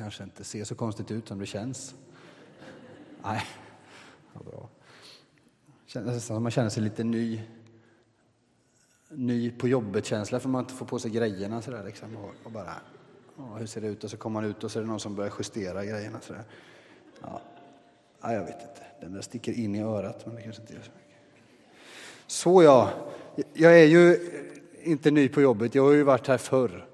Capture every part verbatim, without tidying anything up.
kanske inte ser så konstigt ut som det känns. Nej, vad bra. Man känner sig lite ny, ny på jobbet-känsla för man inte får på sig grejerna sådär liksom. Och, och bara, åh, hur ser det ut? Och så kommer man ut och så är det någon som börjar justera grejerna sådär. Ja, nej, jag vet inte. Den där sticker in i örat, men det kanske inte gör så mycket. Så ja, jag är ju inte ny på jobbet. Jag har ju varit här förr.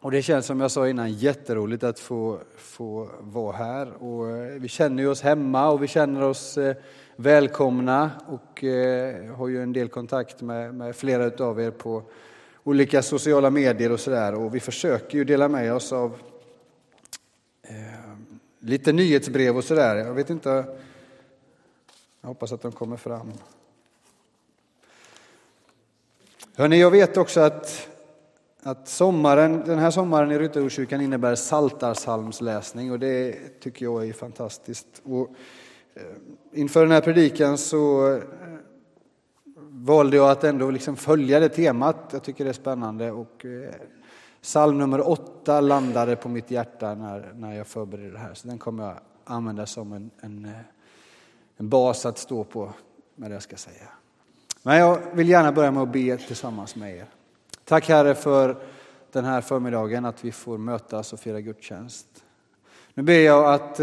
Och det känns, som jag sa innan, jätteroligt att få, få vara här. Och vi känner ju oss hemma och vi känner oss välkomna. Och har ju en del kontakt med, med flera utav er på olika sociala medier och sådär. Och vi försöker ju dela med oss av eh, lite nyhetsbrev och sådär. Jag vet inte, jag hoppas att de kommer fram. Hörrni, jag vet också att... Att sommaren, den här sommaren i Ryttarhuskyrkan innebär Saltarsalmsläsning och det tycker jag är fantastiskt. Och inför den här predikan så valde jag att ändå liksom följa det temat. Jag tycker det är spännande och psalm nummer åtta landade på mitt hjärta när, när jag förberedde det här. Så den kommer jag använda som en, en, en bas att stå på med det jag ska säga. Men jag vill gärna börja med att be tillsammans med er. Tack Herre för den här förmiddagen att vi får mötas och fira gudstjänst. Nu ber jag att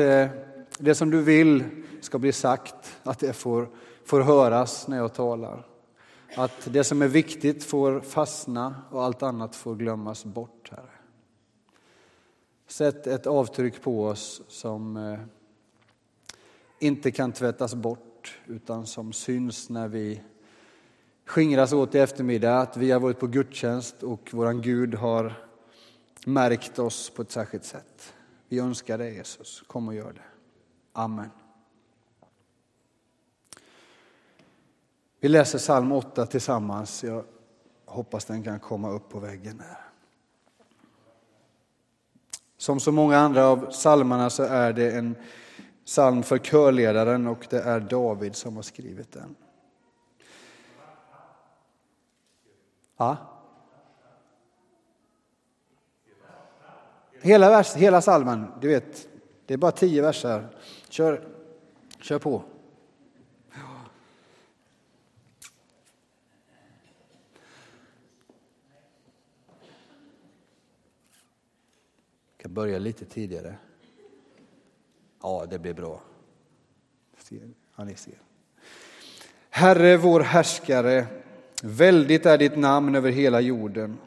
det som du vill ska bli sagt, att det får, får höras när jag talar. Att det som är viktigt får fastna och allt annat får glömmas bort, Herre. Sätt ett avtryck på oss som inte kan tvättas bort utan som syns när vi skingras åt i eftermiddag att vi har varit på gudstjänst och våran Gud har märkt oss på ett särskilt sätt. Vi önskar dig Jesus, kom och gör det. Amen. Vi läser psalm åtta tillsammans. Jag hoppas den kan komma upp på väggen här. Som så många andra av psalmarna så är det en psalm för körledaren och det är David som har skrivit den. Ja. Hela vers, hela salmen, du vet. Det är bara tio verser. Kör, kör på. Ja. Jag kan börja lite tidigare. Ja, det blir bra. Ja, ni ser. Herre, vår härskare. Väldigt är ditt namn över hela jorden.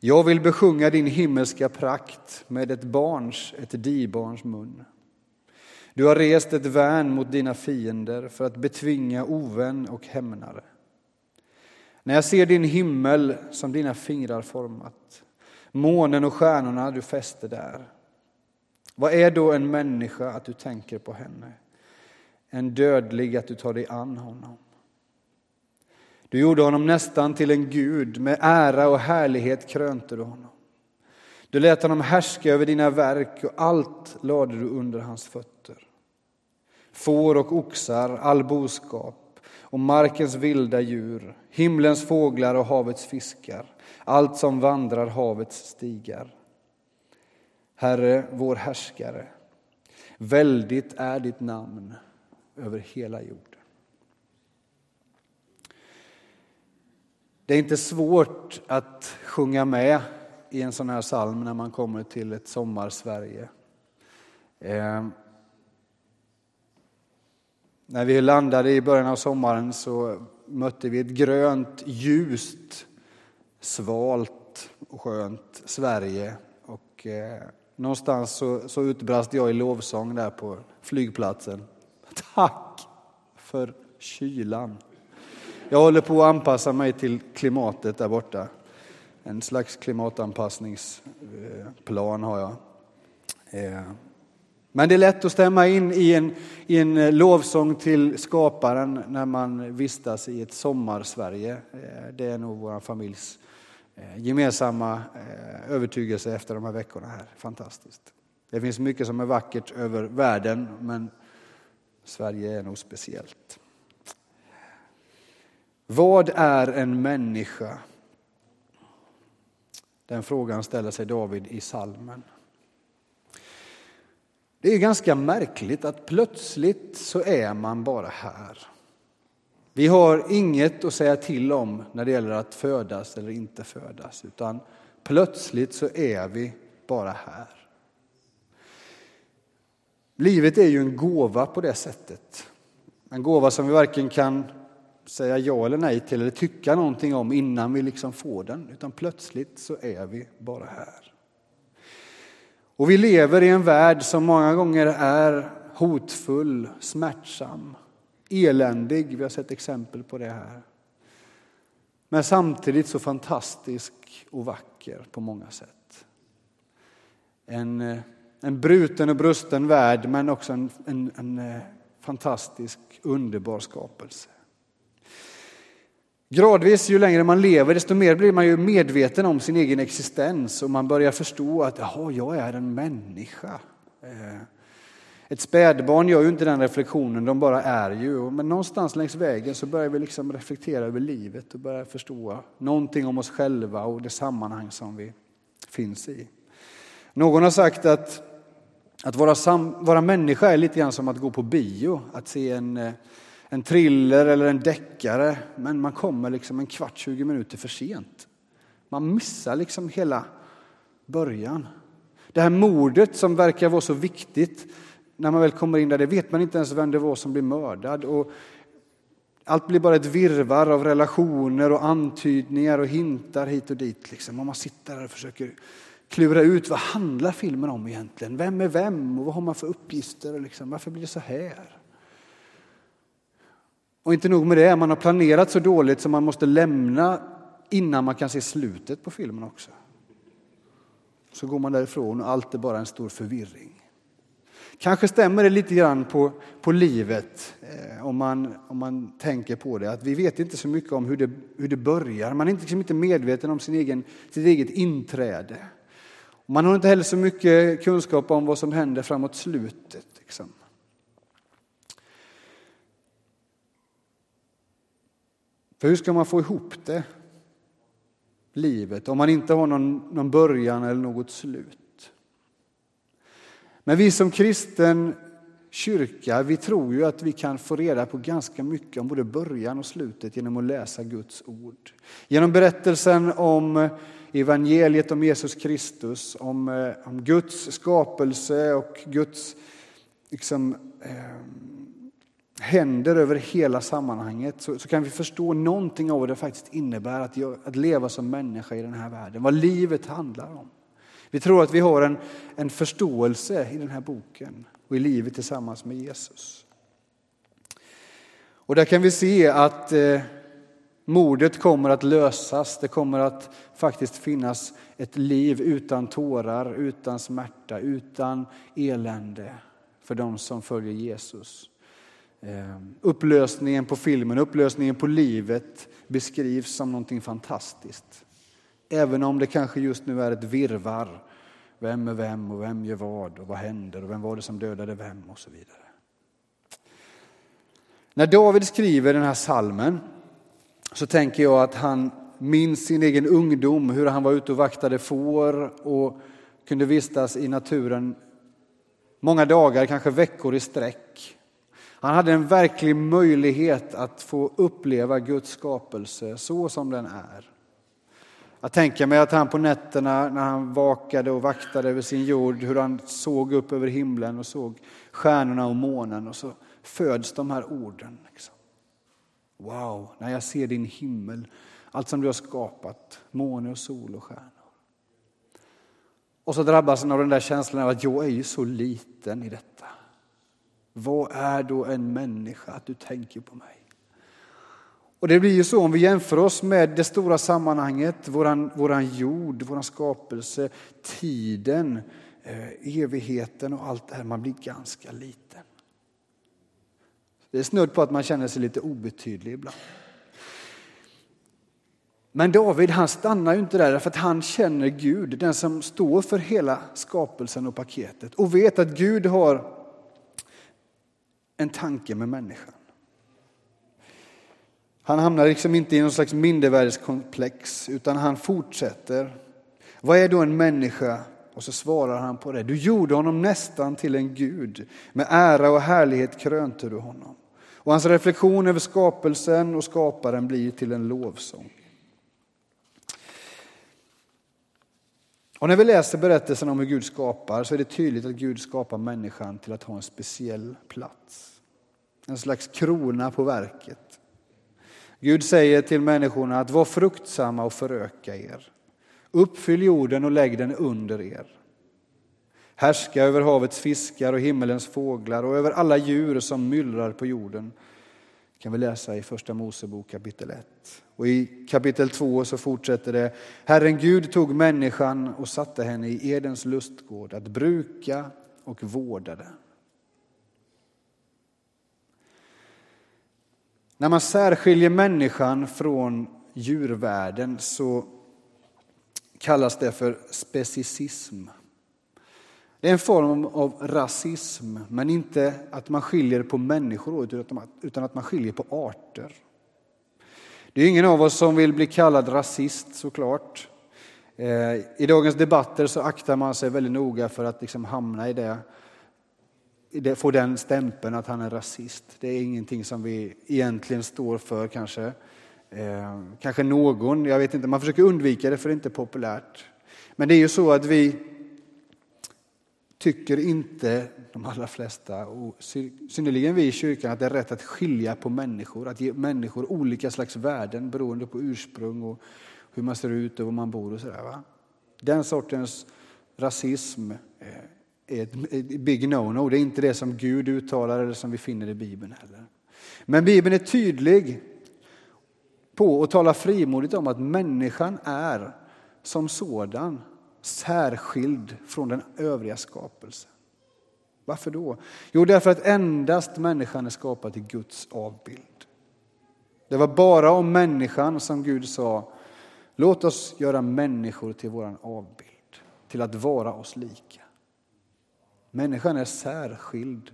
Jag vill besjunga din himmelska prakt med ett barns, ett dibarns mun. Du har rest ett värn mot dina fiender för att betvinga ovän och hämnare. När jag ser din himmel som dina fingrar format, månen och stjärnorna du fäster där. Vad är då en människa att du tänker på henne? En dödlig att du tar dig an honom. Du gjorde honom nästan till en gud, med ära och härlighet krönte du honom. Du lät honom härska över dina verk och allt lade du under hans fötter. Får och oxar, all boskap och markens vilda djur, himlens fåglar och havets fiskar, allt som vandrar havets stigar. Herre, vår härskare, väldigt är ditt namn över hela jorden. Det är inte svårt att sjunga med i en sån här psalm när man kommer till ett sommarsverige. Eh, när vi landade i början av sommaren så mötte vi ett grönt, ljust, svalt och skönt Sverige. Och eh, någonstans så, så utbrast jag i lovsång där på flygplatsen. Tack för kylan. Jag håller på att anpassa mig till klimatet där borta. En slags klimatanpassningsplan har jag. Men det är lätt att stämma in i en, i en lovsång till skaparen när man vistas i ett sommarsverige. Det är nog vår familjs gemensamma övertygelse efter de här veckorna här. Fantastiskt. Det finns mycket som är vackert över världen, men Sverige är nog speciellt. Vad är en människa? Den frågan ställer sig David i psalmen. Det är ganska märkligt att plötsligt så är man bara här. Vi har inget att säga till om när det gäller att födas eller inte födas, utan plötsligt så är vi bara här. Livet är ju en gåva på det sättet. En gåva som vi varken kan säga ja eller nej till eller tycka någonting om innan vi liksom får den, utan plötsligt så är vi bara här. Och vi lever i en värld som många gånger är hotfull, smärtsam, eländig. Vi har sett exempel på det här. Men samtidigt så fantastisk och vacker på många sätt. En, en bruten och brusten värld, men också en, en, en fantastisk, underbar skapelse. Gradvis, ju längre man lever, desto mer blir man ju medveten om sin egen existens. Och man börjar förstå att jaha, jag är en människa. Ett spädbarn gör ju inte den reflektionen, de bara är ju. Men någonstans längs vägen så börjar vi liksom reflektera över livet och börjar förstå någonting om oss själva och det sammanhang som vi finns i. Någon har sagt att, att vara, sam, vara människa är lite grann som att gå på bio, att se en... En thriller eller en deckare. Men man kommer liksom en kvart, tjugo minuter för sent. Man missar liksom hela början. Det här mordet som verkar vara så viktigt. När man väl kommer in där, det vet man inte ens vem det var som blir mördad. Och allt blir bara ett virvar av relationer och antydningar och hintar hit och dit. Liksom. Och man sitter där och försöker klura ut, vad handlar filmen om egentligen? Vem är vem? Och vad har man för uppgifter? Och liksom, varför blir det så här? Och inte nog med det, man har planerat så dåligt så man måste lämna innan man kan se slutet på filmen också. Så går man därifrån och allt är bara en stor förvirring. Kanske stämmer det lite grann på, på livet eh, om, man, om man tänker på det. Att vi vet inte så mycket om hur det, hur det börjar. Man är inte, liksom inte medveten om sin egen, sitt eget inträde. Och man har inte heller så mycket kunskap om vad som händer framåt slutet. Liksom. För hur ska man få ihop det, livet, om man inte har någon, någon början eller något slut? Men vi som kristen kyrka, vi tror ju att vi kan få reda på ganska mycket om både början och slutet genom att läsa Guds ord. Genom berättelsen om evangeliet om Jesus Kristus, om, om Guds skapelse och Guds liksom... Eh, händer över hela sammanhanget, så, så kan vi förstå någonting av vad det faktiskt innebär att, att leva som människa i den här världen. Vad livet handlar om. Vi tror att vi har en, en förståelse i den här boken och i livet tillsammans med Jesus. Och där kan vi se att eh, mordet kommer att lösas. Det kommer att faktiskt finnas ett liv utan tårar, utan smärta, utan elände för de som följer Jesus. Upplösningen på filmen, upplösningen på livet beskrivs som någonting fantastiskt. Även om det kanske just nu är ett virvar. Vem är vem och vem gör vad och vad händer och vem var det som dödade vem och så vidare. När David skriver den här salmen så tänker jag att han minns sin egen ungdom, hur han var ute och vaktade får och kunde vistas i naturen många dagar, kanske veckor i sträck. Han hade en verklig möjlighet att få uppleva Guds skapelse så som den är. Jag tänker mig att han på nätterna när han vakade och vaktade över sin jord, hur han såg upp över himlen och såg stjärnorna och månen, och så föds de här orden. Liksom. Wow, när jag ser din himmel, allt som du har skapat, måne och sol och stjärnor. Och så drabbas han av den där känslan av att jag är ju så liten i detta. Vad är då en människa att du tänker på mig? Och det blir ju så om vi jämför oss med det stora sammanhanget, våran, våran jord, våran skapelse, tiden, eh, evigheten och allt det här. Man blir ganska liten. Det är snudd på att man känner sig lite obetydlig ibland. Men David, han stannar ju inte där, för att han känner Gud, den som står för hela skapelsen och paketet. Och vet att Gud har en tanke med människan. Han hamnar liksom inte i någon slags mindervärdeskomplex, utan han fortsätter. Vad är då en människa Och så svarar han på det. Du gjorde honom nästan till en gud. Med ära och härlighet krönte du honom. Och hans reflektion över skapelsen och skaparen blir till en lovsång. Och när vi läser berättelsen om hur Gud skapar så är det tydligt att Gud skapar människan till att ha en speciell plats. En slags krona på verket. Gud säger till människorna att var fruktsamma och föröka er. Uppfyll jorden och lägg den under er. Härska över havets fiskar och himmelens fåglar och över alla djur som myllrar på jorden. Det kan vi läsa i Första Mosebok kapitel ett. Och i kapitel två så fortsätter det. Herren Gud tog människan och satte henne i Edens lustgård att bruka och vårda den. När man särskiljer människan från djurvärlden så kallas det för specism. Det är en form av rasism, men inte att man skiljer på människor utan att man skiljer på arter. Det är ingen av oss som vill bli kallad rasist, såklart. I dagens debatter så aktar man sig väldigt noga för att liksom hamna i det. Får den stämpeln att han är rasist. Det är ingenting som vi egentligen står för kanske. Eh, kanske någon, jag vet inte. Man försöker undvika det för det är inte populärt. Men det är ju så att vi tycker inte, de allra flesta, och synnerligen vi i kyrkan, att det är rätt att skilja på människor. Att ge människor olika slags värden beroende på ursprung och hur man ser ut och var man bor och sådär, va? Den sortens rasism eh, är ett big no-no. Det är inte det som Gud uttalar eller som vi finner i Bibeln heller. Men Bibeln är tydlig på att tala frimodigt om att människan är som sådan särskild från den övriga skapelsen. Varför då? Jo, därför att endast människan är skapad i Guds avbild. Det var bara om människan som Gud sa, låt oss göra människor till våran avbild, till att vara oss lika. Människan är särskild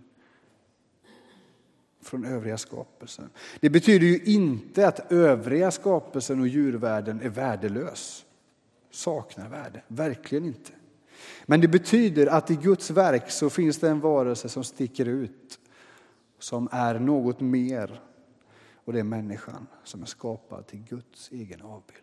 från övriga skapelsen. Det betyder ju inte att övriga skapelsen och djurvärlden är värdelös. Saknar värde, verkligen inte. Men det betyder att i Guds verk så finns det en varelse som sticker ut. Som är något mer. Och det är människan som är skapad till Guds egen avbild.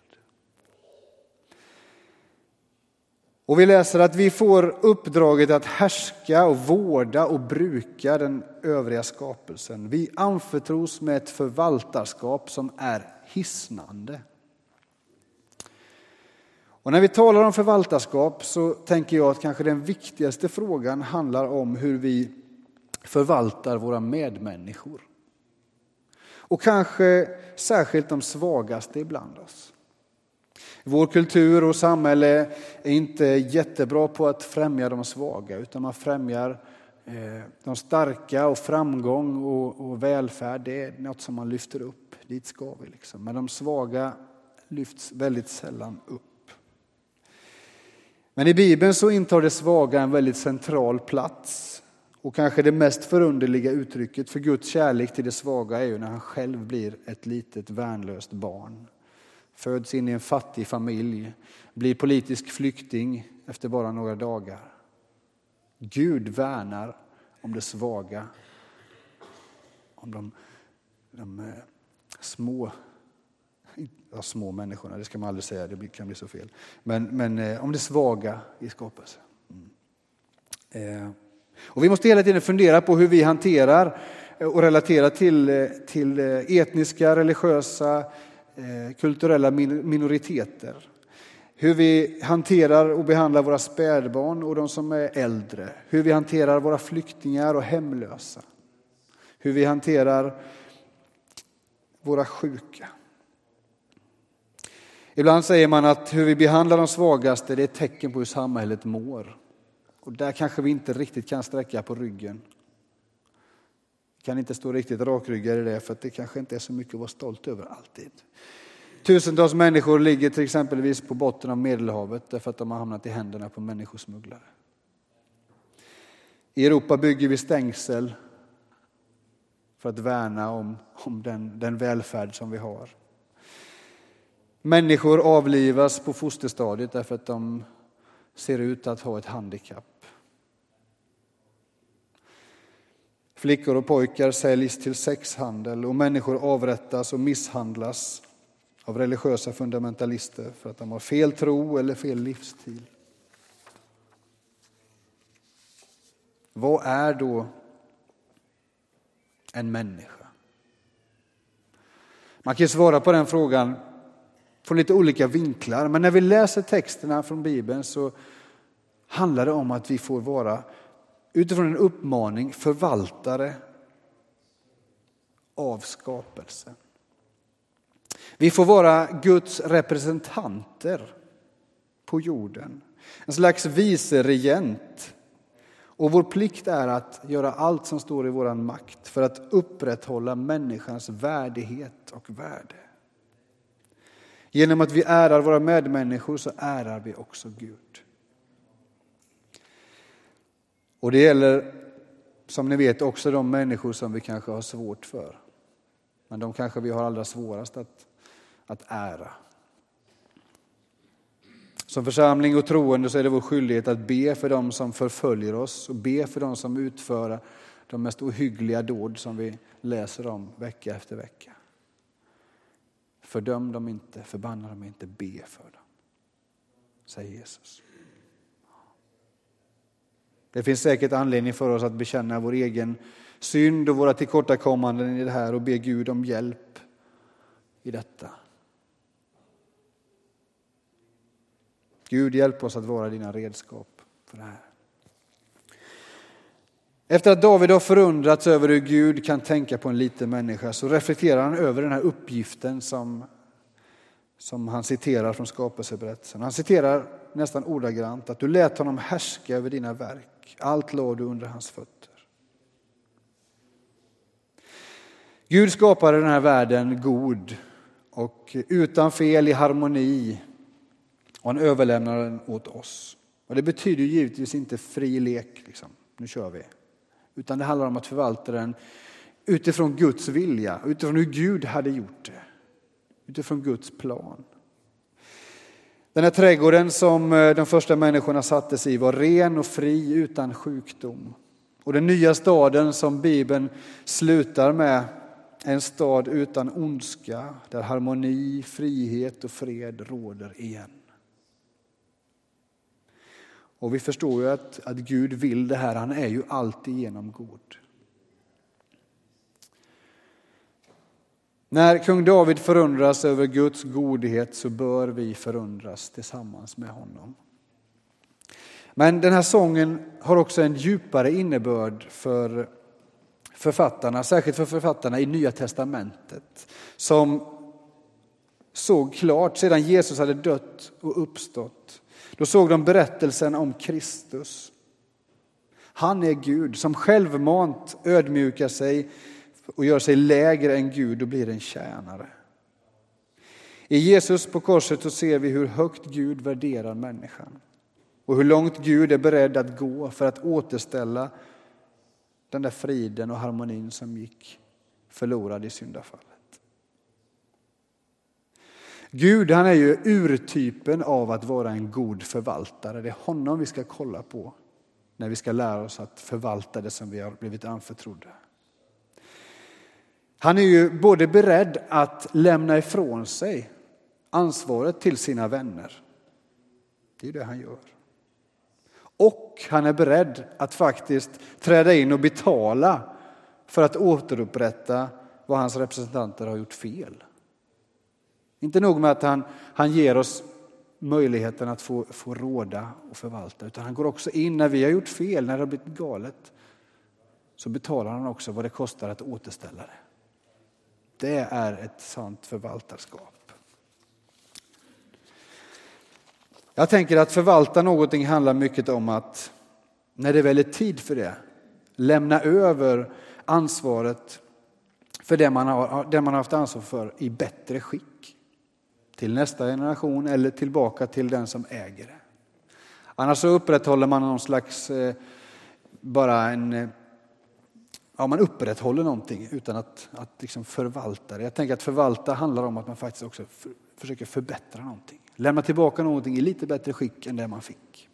Och vi läser att vi får uppdraget att härska och vårda och bruka den övriga skapelsen. Vi anförtros med ett förvaltarskap som är hisnande. Och när vi talar om förvaltarskap så tänker jag att kanske den viktigaste frågan handlar om hur vi förvaltar våra medmänniskor. Och kanske särskilt de svagaste ibland oss. Vår kultur och samhälle är inte jättebra på att främja de svaga utan man främjar de starka och framgång och, och välfärd. Det är något som man lyfter upp. Dit ska vi liksom. Men de svaga lyfts väldigt sällan upp. Men i Bibeln så intar det svaga en väldigt central plats. Och kanske det mest förunderliga uttrycket för Guds kärlek till det svaga är ju när han själv blir ett litet värnlöst barn. Föds in i en fattig familj. Blir politisk flykting efter bara några dagar. Gud värnar om det svaga. Om de, de små, ja, små människorna. Det ska man aldrig säga, det kan bli så fel. Men, men om det svaga i skapelsen. Mm. Och vi måste hela tiden fundera på hur vi hanterar och relaterar till, till etniska, religiösa, kulturella minoriteter. Hur vi hanterar och behandlar våra spädbarn och de som är äldre. Hur vi hanterar våra flyktingar och hemlösa. Hur vi hanterar våra sjuka. Ibland säger man att hur vi behandlar de svagaste det är ett tecken på hur samhället mår. Och där kanske vi inte riktigt kan sträcka på ryggen. Kan inte stå riktigt rakryggad i det för att det kanske inte är så mycket att vara stolt över alltid. Tusentals människor ligger till exempelvis på botten av Medelhavet därför att de har hamnat i händerna på människosmugglare. I Europa bygger vi stängsel för att värna om, om den, den välfärd som vi har. Människor avlivas på fosterstadiet därför att de ser ut att ha ett handikapp. Flickor och pojkar säljs till sexhandel och människor avrättas och misshandlas av religiösa fundamentalister för att de har fel tro eller fel livsstil. Vad är då en människa? Man kan svara på den frågan från lite olika vinklar. Men när vi läser texterna från Bibeln så handlar det om att vi får vara, utifrån en uppmaning, förvaltare av skapelsen. Vi får vara Guds representanter på jorden. En slags viceregent. Och vår plikt är att göra allt som står i vår makt för att upprätthålla människans värdighet och värde. Genom att vi ärar våra medmänniskor så ärar vi också Gud. Och det gäller, som ni vet, också de människor som vi kanske har svårt för. Men de kanske vi har allra svårast att, att ära. Som församling och troende så är det vår skyldighet att be för dem som förföljer oss och be för dem som utför de mest ohyggliga dåd som vi läser om vecka efter vecka. Fördöm dem inte, förbanna dem inte, be för dem, säger Jesus. Det finns säkert anledning för oss att bekänna vår egen synd och våra tillkortakommanden i det här och be Gud om hjälp i detta. Gud, hjälp oss att vara dina redskap för det här. Efter att David har förundrats över hur Gud kan tänka på en liten människa så reflekterar han över den här uppgiften som, som han citerar från skapelseberättelsen. Han citerar nästan ordagrant att du lät honom härska över dina verk. Allt lade du under hans fötter. Gud skapade den här världen god och utan fel, i harmoni. Och han överlämnar den åt oss. Och det betyder givetvis inte fri lek. Liksom. Nu kör vi. Utan det handlar om att förvalta den utifrån Guds vilja. Utifrån hur Gud hade gjort det. Utifrån Guds plan. Den här trädgården som de första människorna sattes i var ren och fri utan sjukdom. Och den nya staden som Bibeln slutar med. En stad utan ondska. Där harmoni, frihet och fred råder igen. Och vi förstår ju att, att Gud vill det här. Han är ju alltid genom god. När kung David förundras över Guds godhet så bör vi förundras tillsammans med honom. Men den här sången har också en djupare innebörd för författarna. Särskilt för författarna i Nya Testamentet. Som såg klart sedan Jesus hade dött och uppstått. Då såg de berättelsen om Kristus. Han är Gud som självmant ödmjukar sig och gör sig lägre än Gud och blir en tjänare. I Jesus på korset så ser vi hur högt Gud värderar människan. Och hur långt Gud är beredd att gå för att återställa den där friden och harmonin som gick förlorad i syndafallet. Gud, han är ju urtypen av att vara en god förvaltare. Det är honom vi ska kolla på när vi ska lära oss att förvalta det som vi har blivit anförtrodda. Han är ju både beredd att lämna ifrån sig ansvaret till sina vänner. Det är det han gör. Och han är beredd att faktiskt träda in och betala för att återupprätta vad hans representanter har gjort fel. Inte nog med att han, han ger oss möjligheten att få, få råda och förvalta. Utan han går också in när vi har gjort fel, när det har blivit galet. Så betalar han också vad det kostar att återställa det. Det är ett sant förvaltarskap. Jag tänker att förvalta någonting handlar mycket om att när det väl är tid för det, lämna över ansvaret för det man har, det man har haft ansvar för i bättre skick. Till nästa generation eller tillbaka till den som äger det. Annars så upprätthåller man någon slags, bara en, ja man upprätthåller någonting utan att, att liksom förvalta det. Jag tänker att förvalta handlar om att man faktiskt också för, försöker förbättra någonting. Lämna tillbaka någonting i lite bättre skick än det man fick.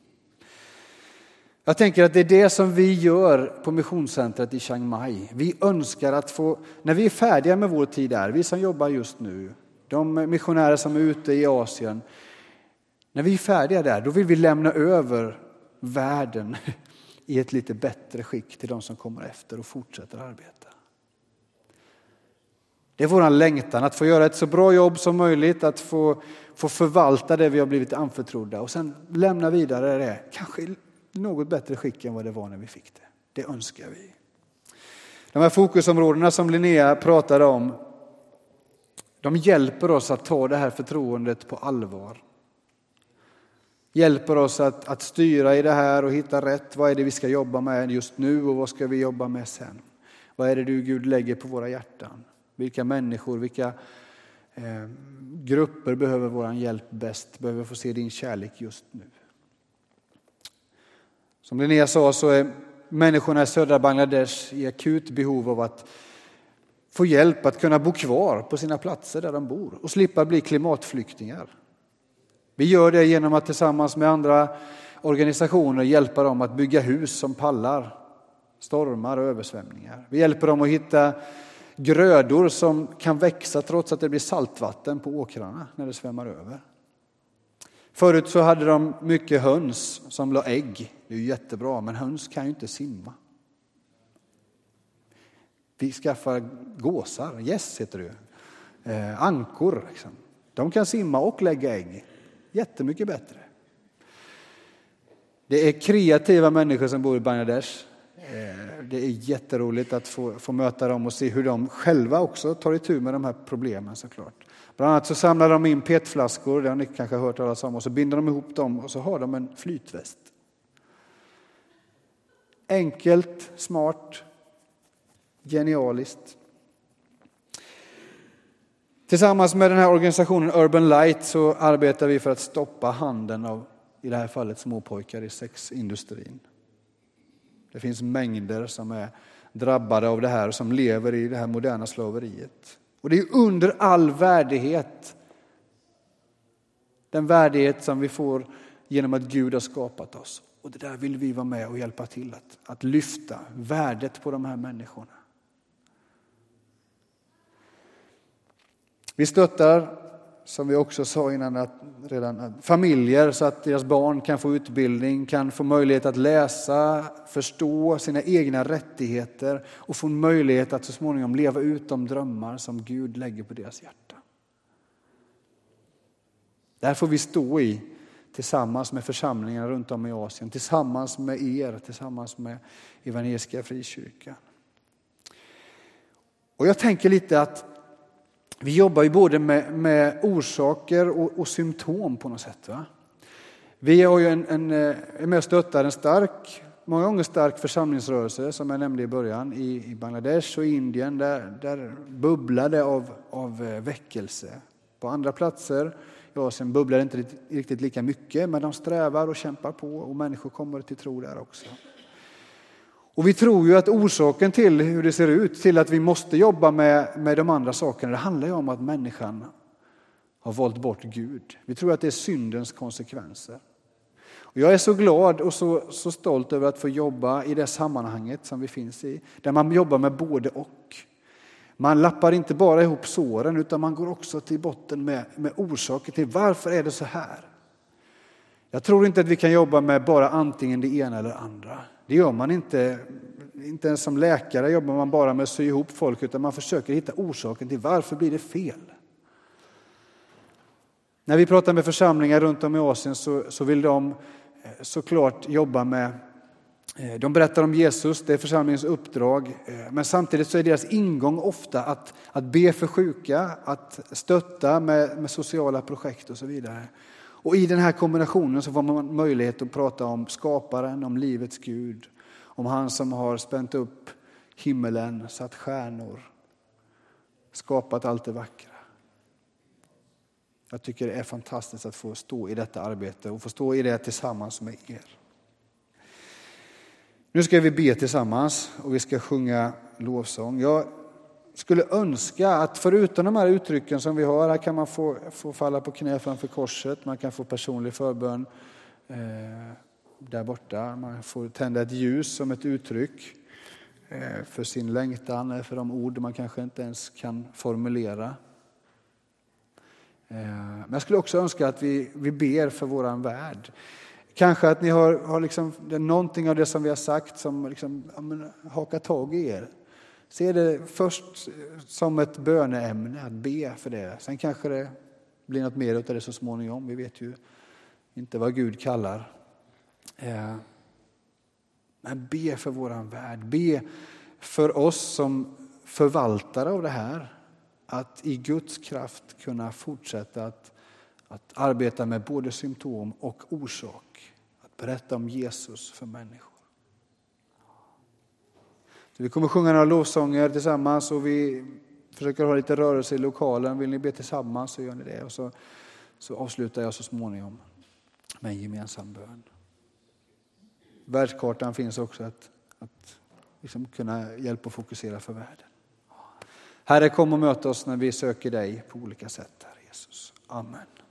Jag tänker att det är det som vi gör på missionscentret i Chiang Mai. Vi önskar att få, när vi är färdiga med vår tid där, vi som jobbar just nu, de missionärer som är ute i Asien, när vi är färdiga där, då vill vi lämna över världen i ett lite bättre skick till de som kommer efter och fortsätter arbeta. Det är vår längtan att få göra ett så bra jobb som möjligt, att få, få förvalta det vi har blivit anförtrodda och sen lämna vidare det, kanske något bättre skick än vad det var när vi fick det. Det önskar vi. De här fokusområdena som Linnea pratade om, de hjälper oss att ta det här förtroendet på allvar. Hjälper oss att, att styra i det här och hitta rätt. Vad är det vi ska jobba med just nu och vad ska vi jobba med sen? Vad är det du Gud lägger på våra hjärtan? Vilka människor, vilka eh, grupper behöver vår hjälp bäst? Behöver få se din kärlek just nu? Som Linnea sa så är människorna i södra Bangladesh i akut behov av att få hjälp att kunna bo kvar på sina platser där de bor och slippa bli klimatflyktingar. Vi gör det genom att tillsammans med andra organisationer hjälpa dem att bygga hus som pallar stormar och översvämningar. Vi hjälper dem att hitta grödor som kan växa trots att det blir saltvatten på åkrarna när det svämmar över. Förut så hade de mycket höns som la ägg. Det är jättebra, men höns kan ju inte simma. Vi skaffar gåsar, gäss heter det, eh, ankor. Liksom. De kan simma och lägga ägg. Jättemycket bättre. Det är kreativa människor som bor i Bangladesh. Det är jätteroligt att få, få möta dem och se hur de själva också tar itu med de här problemen såklart. Bland annat så samlar de in petflaskor, det har ni kanske hört talas om, och så binder de ihop dem och så har de en flytväst. Enkelt, smart, genialiskt. Tillsammans med den här organisationen Urban Light så arbetar vi för att stoppa handeln av, i det här fallet, småpojkar i sexindustrin. Det finns mängder som är drabbade av det här och som lever i det här moderna slaveriet. Och det är under all värdighet. Den värdighet som vi får genom att Gud har skapat oss. Och det där vill vi vara med och hjälpa till att, att lyfta värdet på de här människorna. Vi stöttar, som vi också sa innan, att redan familjer så att deras barn kan få utbildning, kan få möjlighet att läsa, förstå sina egna rättigheter och få en möjlighet att så småningom leva ut de drömmar som Gud lägger på deras hjärta. Där får vi stå i tillsammans med församlingarna runt om i Asien, tillsammans med er, tillsammans med Evangeliska Frikyrkan. Och jag tänker lite att vi jobbar ju både med, med orsaker och, och symptom på något sätt. Va? Vi har ju en, en, är med och stöttar en stark, många gånger stark församlingsrörelse som jag nämnde i början i, i Bangladesh och Indien där, där bubblade av, av väckelse. På andra platser i Asien bubblar det inte riktigt lika mycket, men de strävar och kämpar på och människor kommer till tro där också. Och vi tror ju att orsaken till hur det ser ut, till att vi måste jobba med, med de andra sakerna, det handlar ju om att människan har valt bort Gud. Vi tror att det är syndens konsekvenser. Och jag är så glad och så, så stolt över att få jobba i det sammanhanget som vi finns i. Där man jobbar med både och. Man lappar inte bara ihop såren utan man går också till botten med, med orsaker till varför är det så här. Jag tror inte att vi kan jobba med bara antingen det ena eller andra. Det gör man inte, inte ens som läkare jobbar man bara med att sy ihop folk utan man försöker hitta orsaken till varför blir det fel. När vi pratar med församlingar runt om i Asien så, så vill de såklart jobba med, de berättar om Jesus, det är församlingens uppdrag, men samtidigt så är deras ingång ofta att, att be för sjuka, att stötta med, med sociala projekt och så vidare. Och i den här kombinationen så får man möjlighet att prata om skaparen, om livets Gud. Om han som har spänt upp himmelen, satt stjärnor, skapat allt det vackra. Jag tycker det är fantastiskt att få stå i detta arbete och få stå i det tillsammans med er. Nu ska vi be tillsammans och vi ska sjunga lovsång. Jag skulle önska att förutom de här uttrycken som vi har, här kan man få, få falla på knä framför korset, man kan få personlig förbön eh, där borta. Man får tända ett ljus som ett uttryck för sin längtan eller för de ord man kanske inte ens kan formulera. Men jag skulle också önska att vi, vi ber för våran värld. Kanske att ni har, har liksom, någonting av det som vi har sagt som liksom, ja, men, hakar tag i er. Se det först som ett böneämne, att be för det. Sen kanske det blir något mer av det så småningom. Vi vet ju inte vad Gud kallar. Men be för våran värld. Be för oss som förvaltare av det här. Att i Guds kraft kunna fortsätta att, att arbeta med både symptom och orsak. Att berätta om Jesus för människor. Så vi kommer sjunga några lovsånger tillsammans och vi försöker ha lite rörelse i lokalen. Vill ni be tillsammans så gör ni det. Och så, så avslutar jag så småningom med en gemensam bön. Världskartan finns också att, att liksom kunna hjälpa och fokusera för världen. Herre, kom och möt oss när vi söker dig på olika sätt, Herre Jesus. Amen.